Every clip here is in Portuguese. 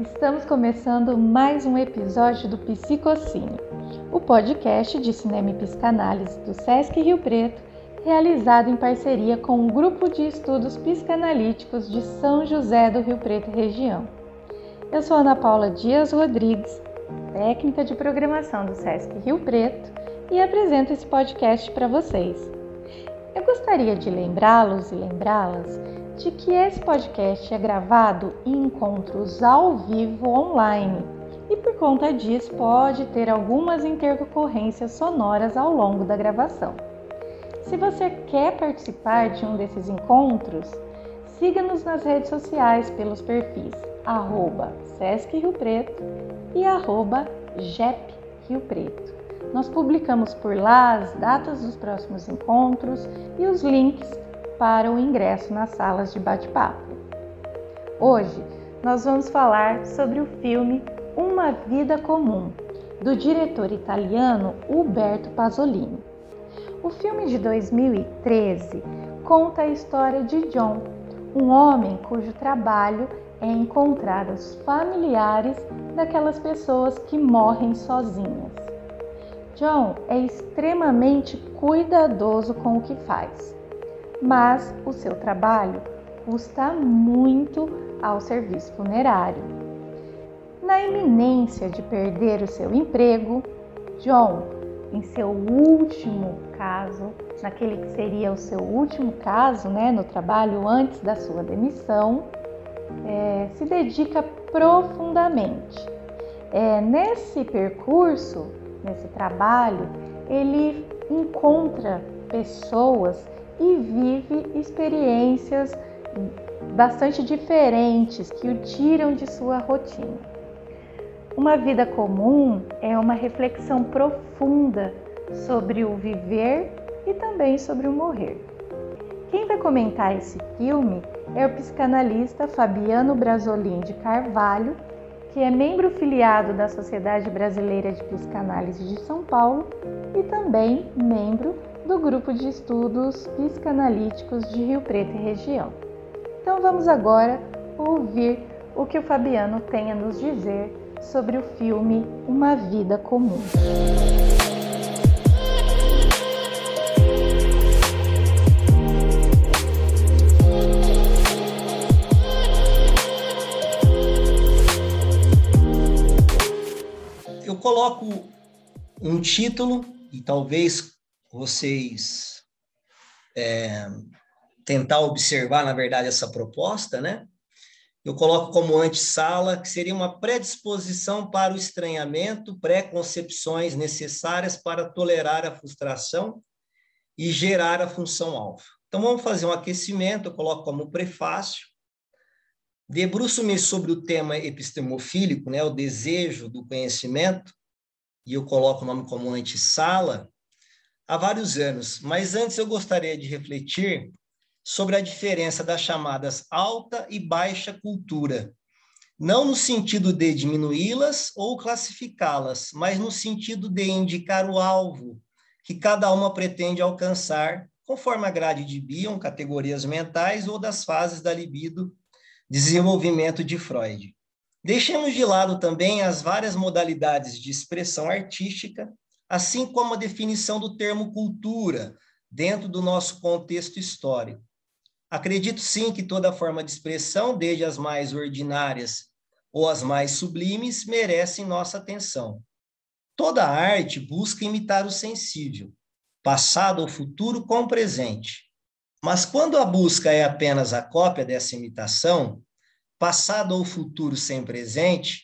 Estamos começando mais um episódio do Psicocine, o podcast de cinema e psicanálise do SESC Rio Preto, realizado em parceria com o Grupo de Estudos Psicanalíticos de São José do Rio Preto e região. Eu sou Ana Paula Dias Rodrigues, técnica de programação do SESC Rio Preto, e apresento esse podcast para vocês. Eu gostaria de lembrá-los e lembrá-las de que esse podcast é gravado em encontros ao vivo online e, por conta disso, pode ter algumas intercorrências sonoras ao longo da gravação. Se você quer participar de um desses encontros, siga-nos nas redes sociais pelos perfis @SESC Rio Preto e @JEP Rio Preto. Nós publicamos por lá as datas dos próximos encontros e os links para o ingresso nas salas de bate-papo. Hoje nós vamos falar sobre o filme Uma Vida Comum, do diretor italiano Uberto Pasolini. O filme de 2013 conta a história de John, um homem cujo trabalho é encontrar os familiares daquelas pessoas que morrem sozinhas. John é extremamente cuidadoso com o que faz, mas o seu trabalho custa muito ao serviço funerário. Na iminência de perder o seu emprego, John, em seu último caso, naquele que seria o seu último caso, no trabalho antes da sua demissão, se dedica profundamente. Nesse percurso, nesse trabalho, ele encontra pessoas e vive experiências bastante diferentes que o tiram de sua rotina. Uma Vida Comum é uma reflexão profunda sobre o viver e também sobre o morrer. Quem vai comentar esse filme é o psicanalista Fabiano Brazolin de Carvalho, que é membro filiado da Sociedade Brasileira de Psicanálise de São Paulo e também membro do Grupo de Estudos Psicanalíticos de Rio Preto e região. Então vamos agora ouvir o que o Fabiano tem a nos dizer sobre o filme Uma Vida Comum. Eu coloco um título e talvez vocês tentar observar, na verdade, essa proposta, Eu coloco como antessala, que seria uma predisposição para o estranhamento, pré-concepções necessárias para tolerar a frustração e gerar a função-alvo. Então, vamos fazer um aquecimento, eu coloco como prefácio. Debruço-me sobre o tema epistemofílico, o desejo do conhecimento, e eu coloco o nome como antessala, há vários anos, mas antes eu gostaria de refletir sobre a diferença das chamadas alta e baixa cultura, não no sentido de diminuí-las ou classificá-las, mas no sentido de indicar o alvo que cada uma pretende alcançar, conforme a grade de Bion, categorias mentais ou das fases da libido, desenvolvimento de Freud. Deixemos de lado também as várias modalidades de expressão artística, assim como a definição do termo cultura dentro do nosso contexto histórico. Acredito, sim, que toda forma de expressão, desde as mais ordinárias ou as mais sublimes, merecem nossa atenção. Toda arte busca imitar o sensível, passado ou futuro com o presente. Mas quando a busca é apenas a cópia dessa imitação, passado ou futuro sem presente,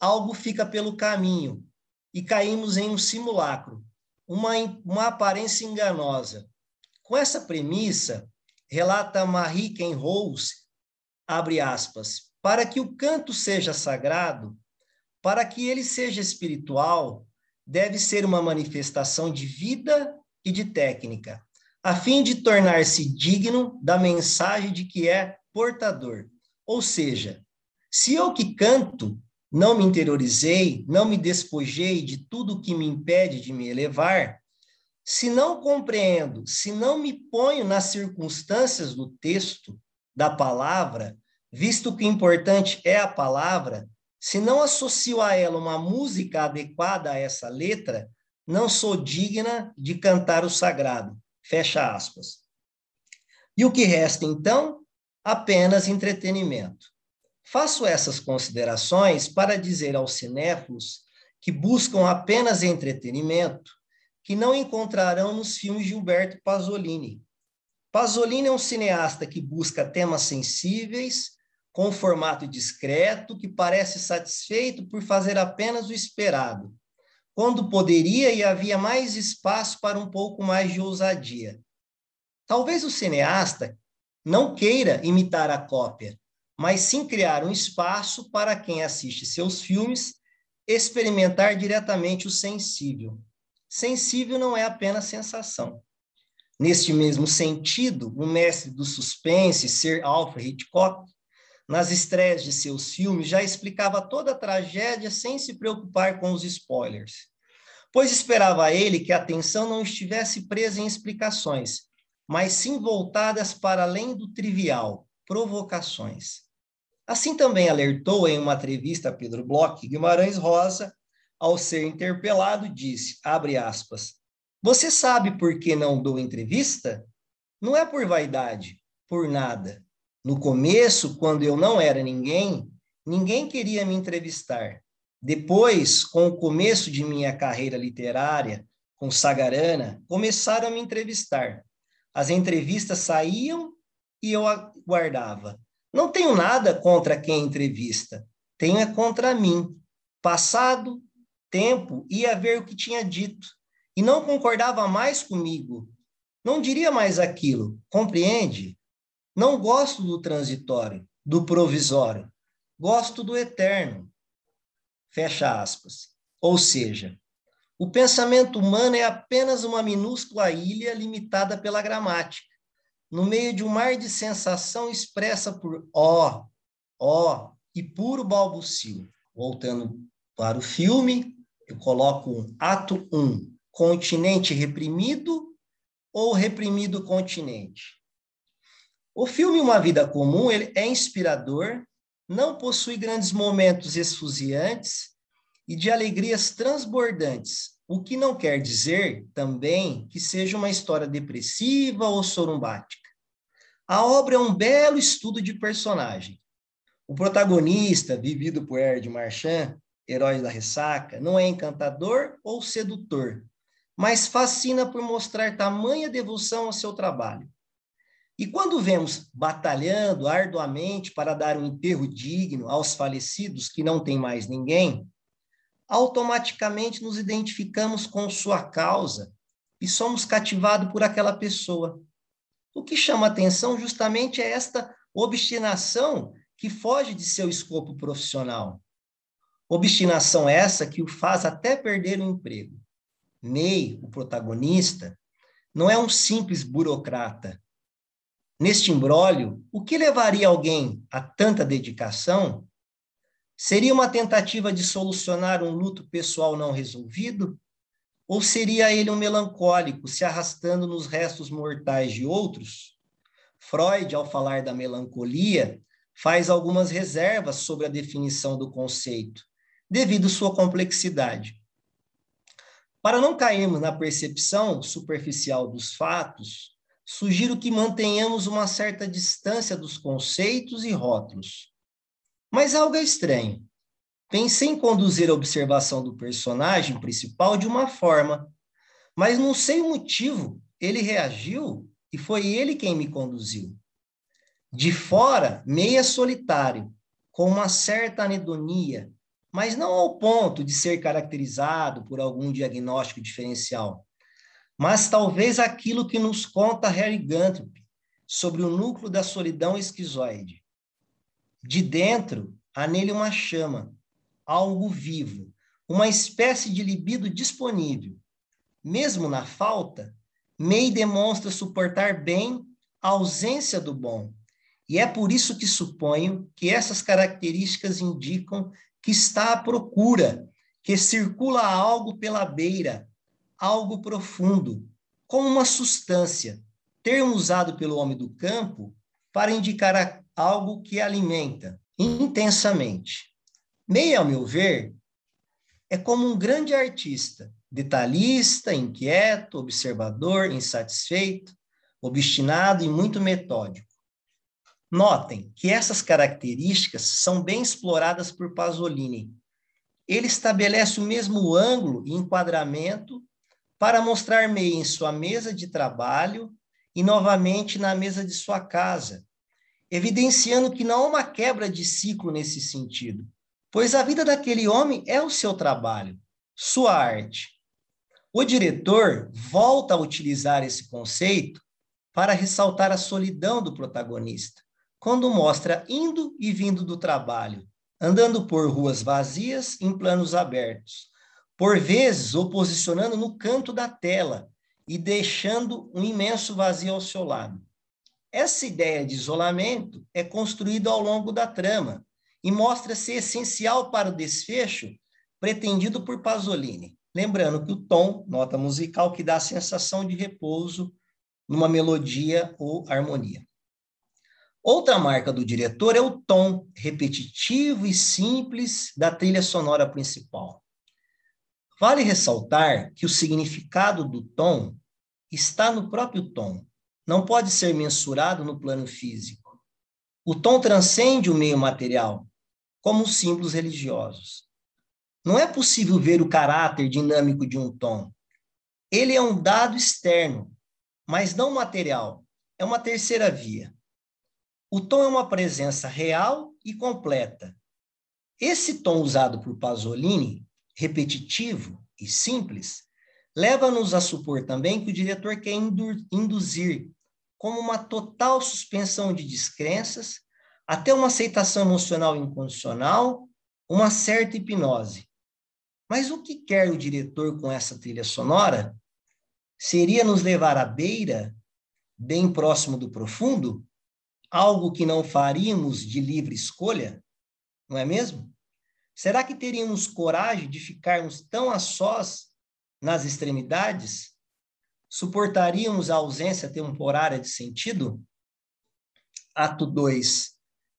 algo fica pelo caminho, e caímos em um simulacro, uma aparência enganosa. Com essa premissa, relata Marie Kenrols, abre aspas, para que o canto seja sagrado, para que ele seja espiritual, deve ser uma manifestação de vida e de técnica, a fim de tornar-se digno da mensagem de que é portador. Ou seja, se eu que canto, não me interiorizei, não me despojei de tudo o que me impede de me elevar, se não compreendo, se não me ponho nas circunstâncias do texto, da palavra, visto que o importante é a palavra, Se não associo a ela uma música adequada a essa letra, não sou digna de cantar o sagrado. Fecha aspas. E o que resta, então? Apenas entretenimento. Faço essas considerações para dizer aos cinéfilos que buscam apenas entretenimento que não encontrarão nos filmes de Uberto Pasolini. Pasolini é um cineasta que busca temas sensíveis, com um formato discreto, que parece satisfeito por fazer apenas o esperado, quando poderia e havia mais espaço para um pouco mais de ousadia. Talvez o cineasta não queira imitar a cópia, mas sim criar um espaço para quem assiste seus filmes experimentar diretamente o sensível. Sensível não é apenas sensação. Neste mesmo sentido, o mestre do suspense, Sir Alfred Hitchcock, nas estreias de seus filmes, já explicava toda a tragédia sem se preocupar com os spoilers, pois esperava ele que a atenção não estivesse presa em explicações, mas sim voltadas para além do trivial, provocações. Assim também alertou em uma entrevista a Pedro Bloch, Guimarães Rosa, ao ser interpelado, disse, abre aspas, "Você sabe por que não dou entrevista? Não é por vaidade, por nada. No começo, quando eu não era ninguém, ninguém queria me entrevistar. Depois, com o começo de minha carreira literária, com Sagarana, começaram a me entrevistar. As entrevistas saíam e eu aguardava. Não tenho nada contra quem entrevista, tenho é contra mim. Passado tempo, ia ver o que tinha dito e não concordava mais comigo. Não diria mais aquilo, compreende? Não gosto do transitório, do provisório. Gosto do eterno." Fecha aspas. Ou seja, o pensamento humano é apenas uma minúscula ilha limitada pela gramática, no meio de um mar de sensação expressa por ó e puro balbucio. Voltando para o filme, eu coloco um ato 1, continente reprimido ou reprimido continente. O filme Uma Vida Comum ele é inspirador, não possui grandes momentos esfuziantes e de alegrias transbordantes, o que não quer dizer também que seja uma história depressiva ou sorumbática. A obra é um belo estudo de personagem. O protagonista, vivido por Eddie Marsan, herói da ressaca, não é encantador ou sedutor, mas fascina por mostrar tamanha devoção ao seu trabalho. E quando vemos batalhando arduamente para dar um enterro digno aos falecidos que não tem mais ninguém, automaticamente nos identificamos com sua causa e somos cativados por aquela pessoa. O que chama atenção justamente é esta obstinação que foge de seu escopo profissional. Obstinação essa que o faz até perder o emprego. May, o protagonista, não é um simples burocrata. Neste imbróglio, o que levaria alguém a tanta dedicação? Seria uma tentativa de solucionar um luto pessoal não resolvido? Ou seria ele um melancólico se arrastando nos restos mortais de outros? Freud, ao falar da melancolia, faz algumas reservas sobre a definição do conceito, devido à sua complexidade. Para não cairmos na percepção superficial dos fatos, sugiro que mantenhamos uma certa distância dos conceitos e rótulos. Mas algo é estranho. Pensei em conduzir a observação do personagem principal de uma forma, mas não sei o motivo, ele reagiu e foi ele quem me conduziu. De fora, meia solitário, com uma certa anedonia, mas não ao ponto de ser caracterizado por algum diagnóstico diferencial. Mas talvez aquilo que nos conta Harry Guntrip sobre o núcleo da solidão esquizoide. De dentro, há nele uma chama, algo vivo, uma espécie de libido disponível. Mesmo na falta, May demonstra suportar bem a ausência do bom, e é por isso que suponho que essas características indicam que está à procura, que circula algo pela beira, algo profundo, como uma substância, termo usado pelo homem do campo para indicar algo que alimenta intensamente. May, ao meu ver, é como um grande artista, detalhista, inquieto, observador, insatisfeito, obstinado e muito metódico. Notem que essas características são bem exploradas por Pasolini. Ele estabelece o mesmo ângulo e enquadramento para mostrar May em sua mesa de trabalho e novamente na mesa de sua casa, evidenciando que não há uma quebra de ciclo nesse sentido, pois a vida daquele homem é o seu trabalho, sua arte. O diretor volta a utilizar esse conceito para ressaltar a solidão do protagonista, quando mostra indo e vindo do trabalho, andando por ruas vazias em planos abertos, por vezes oposicionando no canto da tela e deixando um imenso vazio ao seu lado. Essa ideia de isolamento é construída ao longo da trama e mostra-se essencial para o desfecho pretendido por Pasolini. Lembrando que o tom, nota musical, que dá a sensação de repouso numa melodia ou harmonia. Outra marca do diretor é o tom repetitivo e simples da trilha sonora principal. Vale ressaltar que o significado do tom está no próprio tom, não pode ser mensurado no plano físico. O tom transcende o meio material, como os símbolos religiosos. Não é possível ver o caráter dinâmico de um tom. Ele é um dado externo, mas não material, é uma terceira via. O tom é uma presença real e completa. Esse tom usado por Pasolini, repetitivo e simples, leva-nos a supor também que o diretor quer induzir como uma total suspensão de descrenças até uma aceitação emocional incondicional, uma certa hipnose. Mas o que quer o diretor com essa trilha sonora? Seria nos levar à beira, bem próximo do profundo, algo que não faríamos de livre escolha? Não é mesmo? Será que teríamos coragem de ficarmos tão a sós nas extremidades? Suportaríamos a ausência temporária de sentido? Ato 2.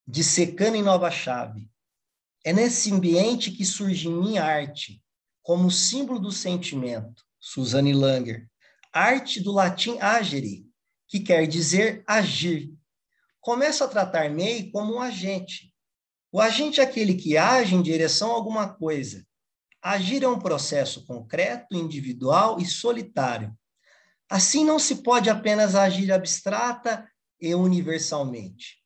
Dissecando em nova chave. É nesse ambiente que surge minha arte, como símbolo do sentimento. Susanne Langer. Arte do latim agere, que quer dizer agir. Começo a tratar May como um agente. O agente é aquele que age em direção a alguma coisa. Agir é um processo concreto, individual e solitário. Assim, não se pode apenas agir abstrata e universalmente.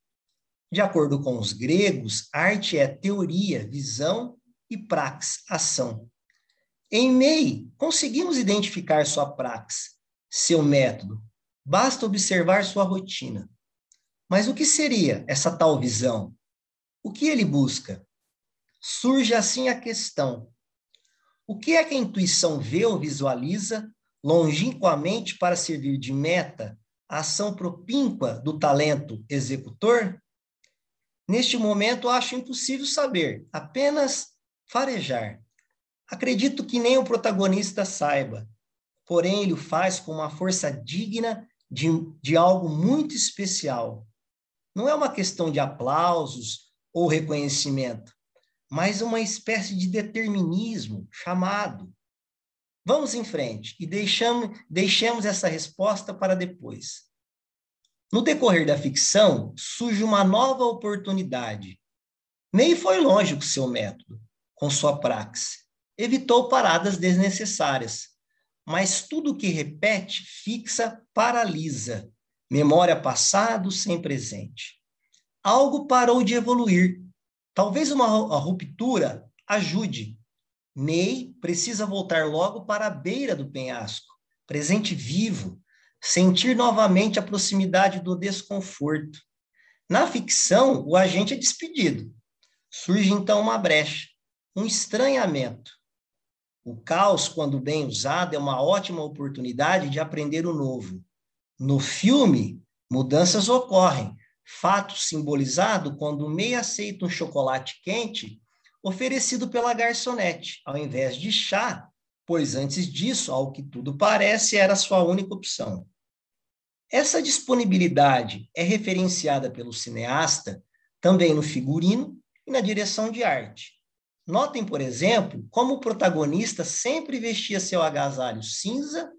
De acordo com os gregos, arte é teoria, visão e praxis, ação. Em May, conseguimos identificar sua praxis, seu método. Basta observar sua rotina. Mas o que seria essa tal visão? O que ele busca? Surge assim a questão. O que é que a intuição vê ou visualiza longínquamente para servir de meta à ação propínqua do talento executor? Neste momento, acho impossível saber, apenas farejar. Acredito que nem o protagonista saiba, porém ele o faz com uma força digna de algo muito especial. Não é uma questão de aplausos ou reconhecimento, mas uma espécie de determinismo chamado. Vamos em frente e deixemos essa resposta para depois. No decorrer da ficção, surge uma nova oportunidade. May foi longe com seu método, com sua praxis. Evitou paradas desnecessárias, mas tudo que repete, fixa, paralisa. Memória passado sem presente. Algo parou de evoluir. Talvez uma ruptura ajude. May precisa voltar logo para a beira do penhasco, presente vivo, sentir novamente a proximidade do desconforto. Na ficção, o agente é despedido. Surge então uma brecha, um estranhamento. O caos, quando bem usado, é uma ótima oportunidade de aprender o novo. No filme, mudanças ocorrem. Fato simbolizado quando May aceita um chocolate quente oferecido pela garçonete, ao invés de chá, pois antes disso, ao que tudo parece, era sua única opção. Essa disponibilidade é referenciada pelo cineasta também no figurino e na direção de arte, Notem, por exemplo, como o protagonista sempre vestia seu agasalho cinza,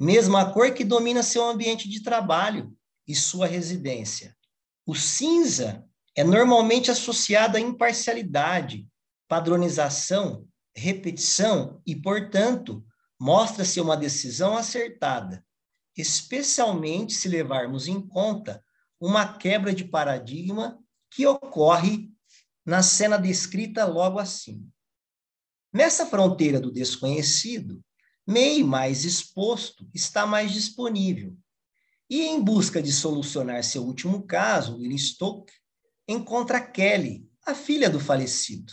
mesma cor que domina seu ambiente de trabalho e sua residência. O cinza é normalmente associado à imparcialidade, padronização, repetição e, portanto, mostra-se uma decisão acertada, especialmente se levarmos em conta uma quebra de paradigma que ocorre na cena descrita logo acima. Nessa fronteira do desconhecido, meio mais exposto está mais disponível. E em busca de solucionar seu último caso, William Stoke encontra Kelly, a filha do falecido.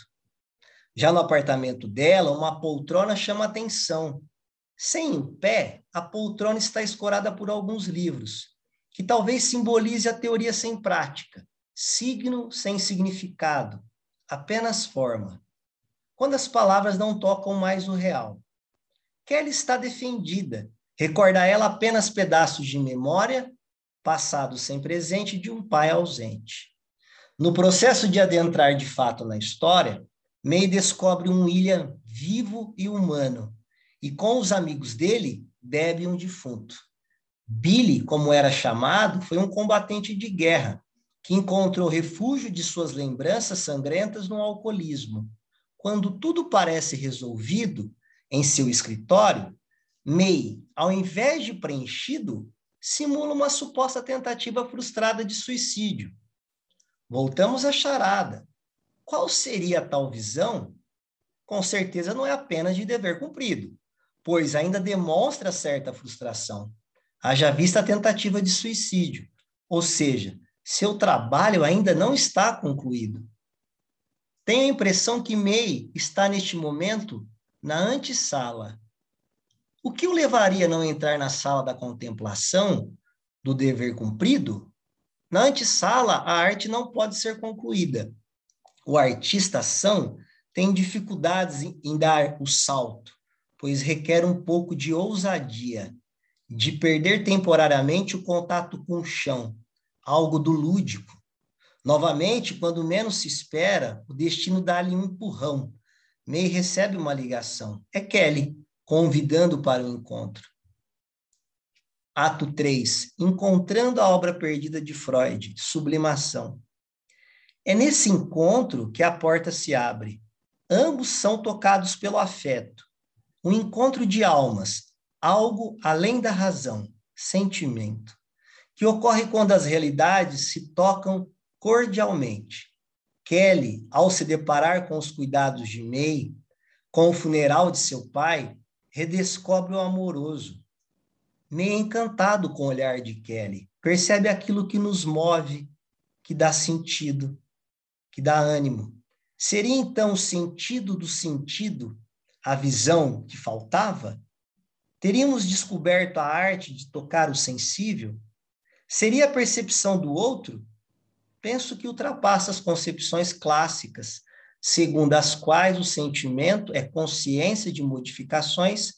Já no apartamento dela, uma poltrona chama a atenção. Sem o pé, a poltrona está escorada por alguns livros, que talvez simbolize a teoria sem prática, signo sem significado, apenas forma. Quando as palavras não tocam mais o real. Kelly está defendida, recorda a ela apenas pedaços de memória, passado sem presente de um pai ausente. No processo de adentrar de fato na história, May descobre um William vivo e humano, e com os amigos dele, bebe um defunto. Billy, como era chamado, foi um combatente de guerra, que encontrou refúgio de suas lembranças sangrentas no alcoolismo. Quando tudo parece resolvido, em seu escritório, May, ao invés de preenchido, simula uma suposta tentativa frustrada de suicídio. Voltamos à charada. Qual seria a tal visão? Com certeza não é apenas de dever cumprido, pois ainda demonstra certa frustração. Haja vista a tentativa de suicídio, ou seja, seu trabalho ainda não está concluído. Tenho a impressão que May está neste momento na antessala. O que o levaria a não entrar na sala da contemplação, do dever cumprido? Na antessala, a arte não pode ser concluída. O artista-ação tem dificuldades em dar o salto, pois requer um pouco de ousadia, de perder temporariamente o contato com o chão, algo do lúdico. Novamente, quando menos se espera, o destino dá-lhe um empurrão. May recebe uma ligação. É Kelly, convidando para o encontro. Ato 3. Encontrando a obra perdida de Freud, Sublimação. É nesse encontro que a porta se abre. Ambos são tocados pelo afeto. Um encontro de almas, algo além da razão, sentimento, que ocorre quando as realidades se tocam cordialmente. Kelly, ao se deparar com os cuidados de May, com o funeral de seu pai, redescobre o amoroso. May, encantado com o olhar de Kelly, percebe aquilo que nos move, que dá sentido, que dá ânimo. Seria então o sentido do sentido, a visão que faltava? Teríamos descoberto a arte de tocar o sensível? Seria a percepção do outro? Penso que ultrapassa as concepções clássicas, segundo as quais o sentimento é consciência de modificações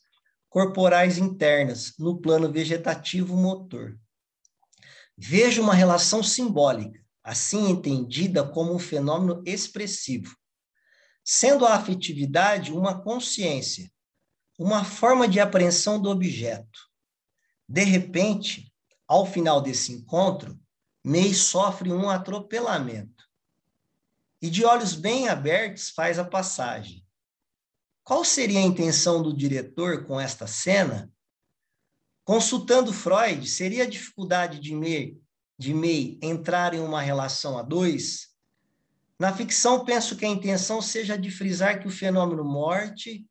corporais internas no plano vegetativo motor. Vejo uma relação simbólica, assim entendida como um fenômeno expressivo, sendo a afetividade uma consciência, uma forma de apreensão do objeto. De repente, ao final desse encontro, May sofre um atropelamento e de olhos bem abertos faz a passagem. Qual seria a intenção do diretor com esta cena? Consultando Freud, seria a dificuldade de May entrar em uma relação a dois? Na ficção, penso que a intenção seja de frisar que o fenômeno morte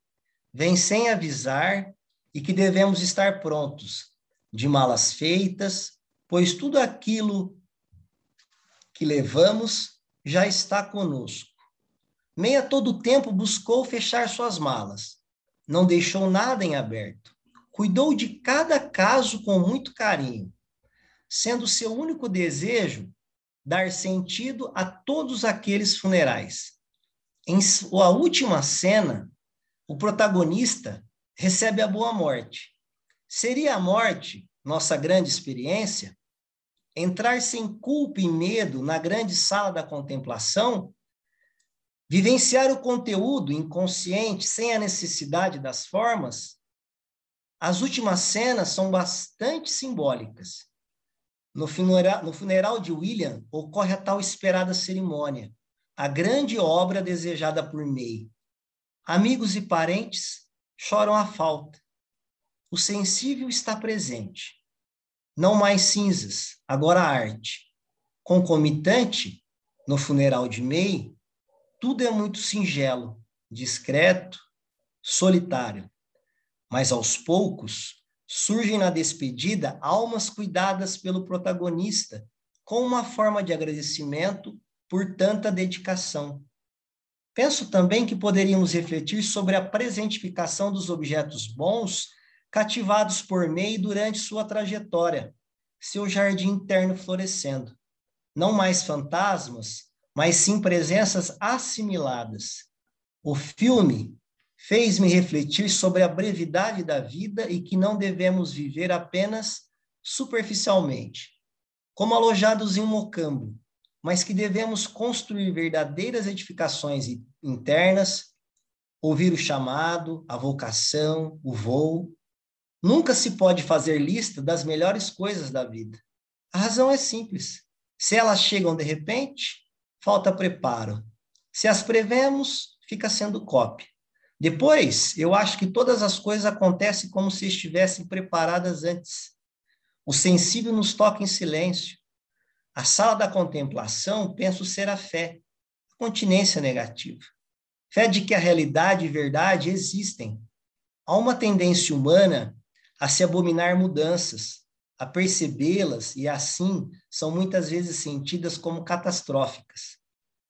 vem sem avisar e que devemos estar prontos, de malas feitas, pois tudo aquilo que levamos já está conosco. May a todo tempo buscou fechar suas malas, não deixou nada em aberto, cuidou de cada caso com muito carinho, sendo seu único desejo dar sentido a todos aqueles funerais. Em sua última cena, o protagonista recebe a boa morte. Seria a morte nossa grande experiência? Entrar sem culpa e medo na grande sala da contemplação? Vivenciar o conteúdo inconsciente sem a necessidade das formas, as últimas cenas são bastante simbólicas. No funeral de William ocorre a tal esperada cerimônia, a grande obra desejada por Ney. Amigos e parentes choram a falta. O sensível está presente. Não mais cinzas, agora arte. Concomitante, no funeral de May, tudo é muito singelo, discreto, solitário. Mas aos poucos, surgem na despedida almas cuidadas pelo protagonista, com uma forma de agradecimento por tanta dedicação. Penso também que poderíamos refletir sobre a presentificação dos objetos bons cativados por May durante sua trajetória, seu jardim interno florescendo. Não mais fantasmas, mas sim presenças assimiladas. O filme fez-me refletir sobre a brevidade da vida e que não devemos viver apenas superficialmente, como alojados em um mocambo, mas que devemos construir verdadeiras edificações internas, ouvir o chamado, a vocação, o voo. Nunca se pode fazer lista das melhores coisas da vida. A razão é simples. Se elas chegam de repente, falta preparo. Se as prevemos, fica sendo cópia. Depois, eu acho que todas as coisas acontecem como se estivessem preparadas antes. O sensível nos toca em silêncio. A sala da contemplação, penso ser a fé, a continência negativa. Fé de que a realidade e verdade existem. Há uma tendência humana a se abominar mudanças, a percebê-las e, assim, são muitas vezes sentidas como catastróficas,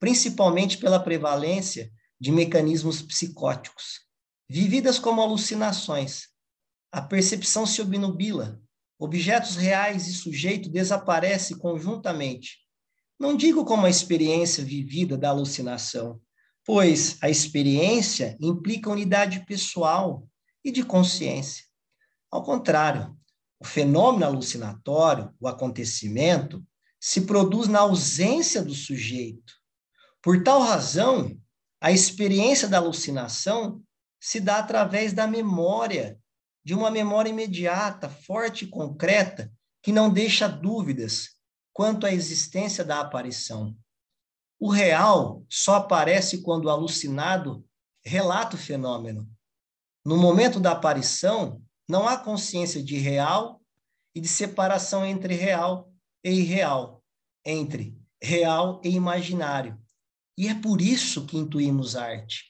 principalmente pela prevalência de mecanismos psicóticos, vividas como alucinações. A percepção se obnubila, objetos reais e sujeito desaparecem conjuntamente. Não digo como a experiência vivida da alucinação, pois a experiência implica unidade pessoal e de consciência. Ao contrário, o fenômeno alucinatório, o acontecimento, se produz na ausência do sujeito. Por tal razão, a experiência da alucinação se dá através da memória, de uma memória imediata, forte e concreta, que não deixa dúvidas quanto à existência da aparição. O real só aparece quando o alucinado relata o fenômeno. No momento da aparição, não há consciência de real e de separação entre real e irreal, entre real e imaginário. E é por isso que intuímos arte.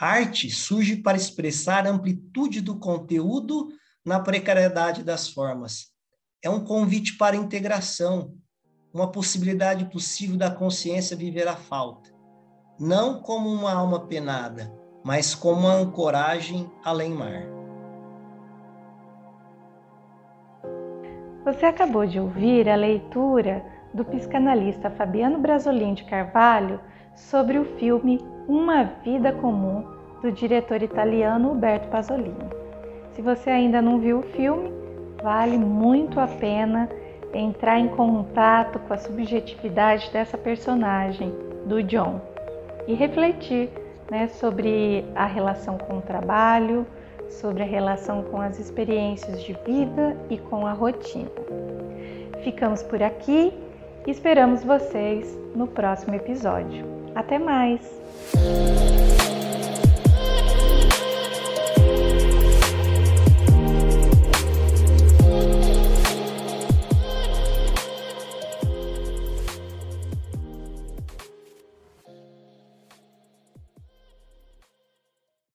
A arte surge para expressar a amplitude do conteúdo na precariedade das formas. É um convite para a integração, uma possibilidade possível da consciência viver a falta. Não como uma alma penada, mas como uma ancoragem além-mar. Você acabou de ouvir a leitura do psicanalista Fabiano Brazolin de Carvalho sobre o filme Uma Vida Comum, do diretor italiano Uberto Pasolini. Se você ainda não viu o filme, vale muito a pena entrar em contato com a subjetividade dessa personagem, do John, e refletir, né, sobre a relação com o trabalho, sobre a relação com as experiências de vida e com a rotina. Ficamos por aqui e esperamos vocês no próximo episódio. Até mais!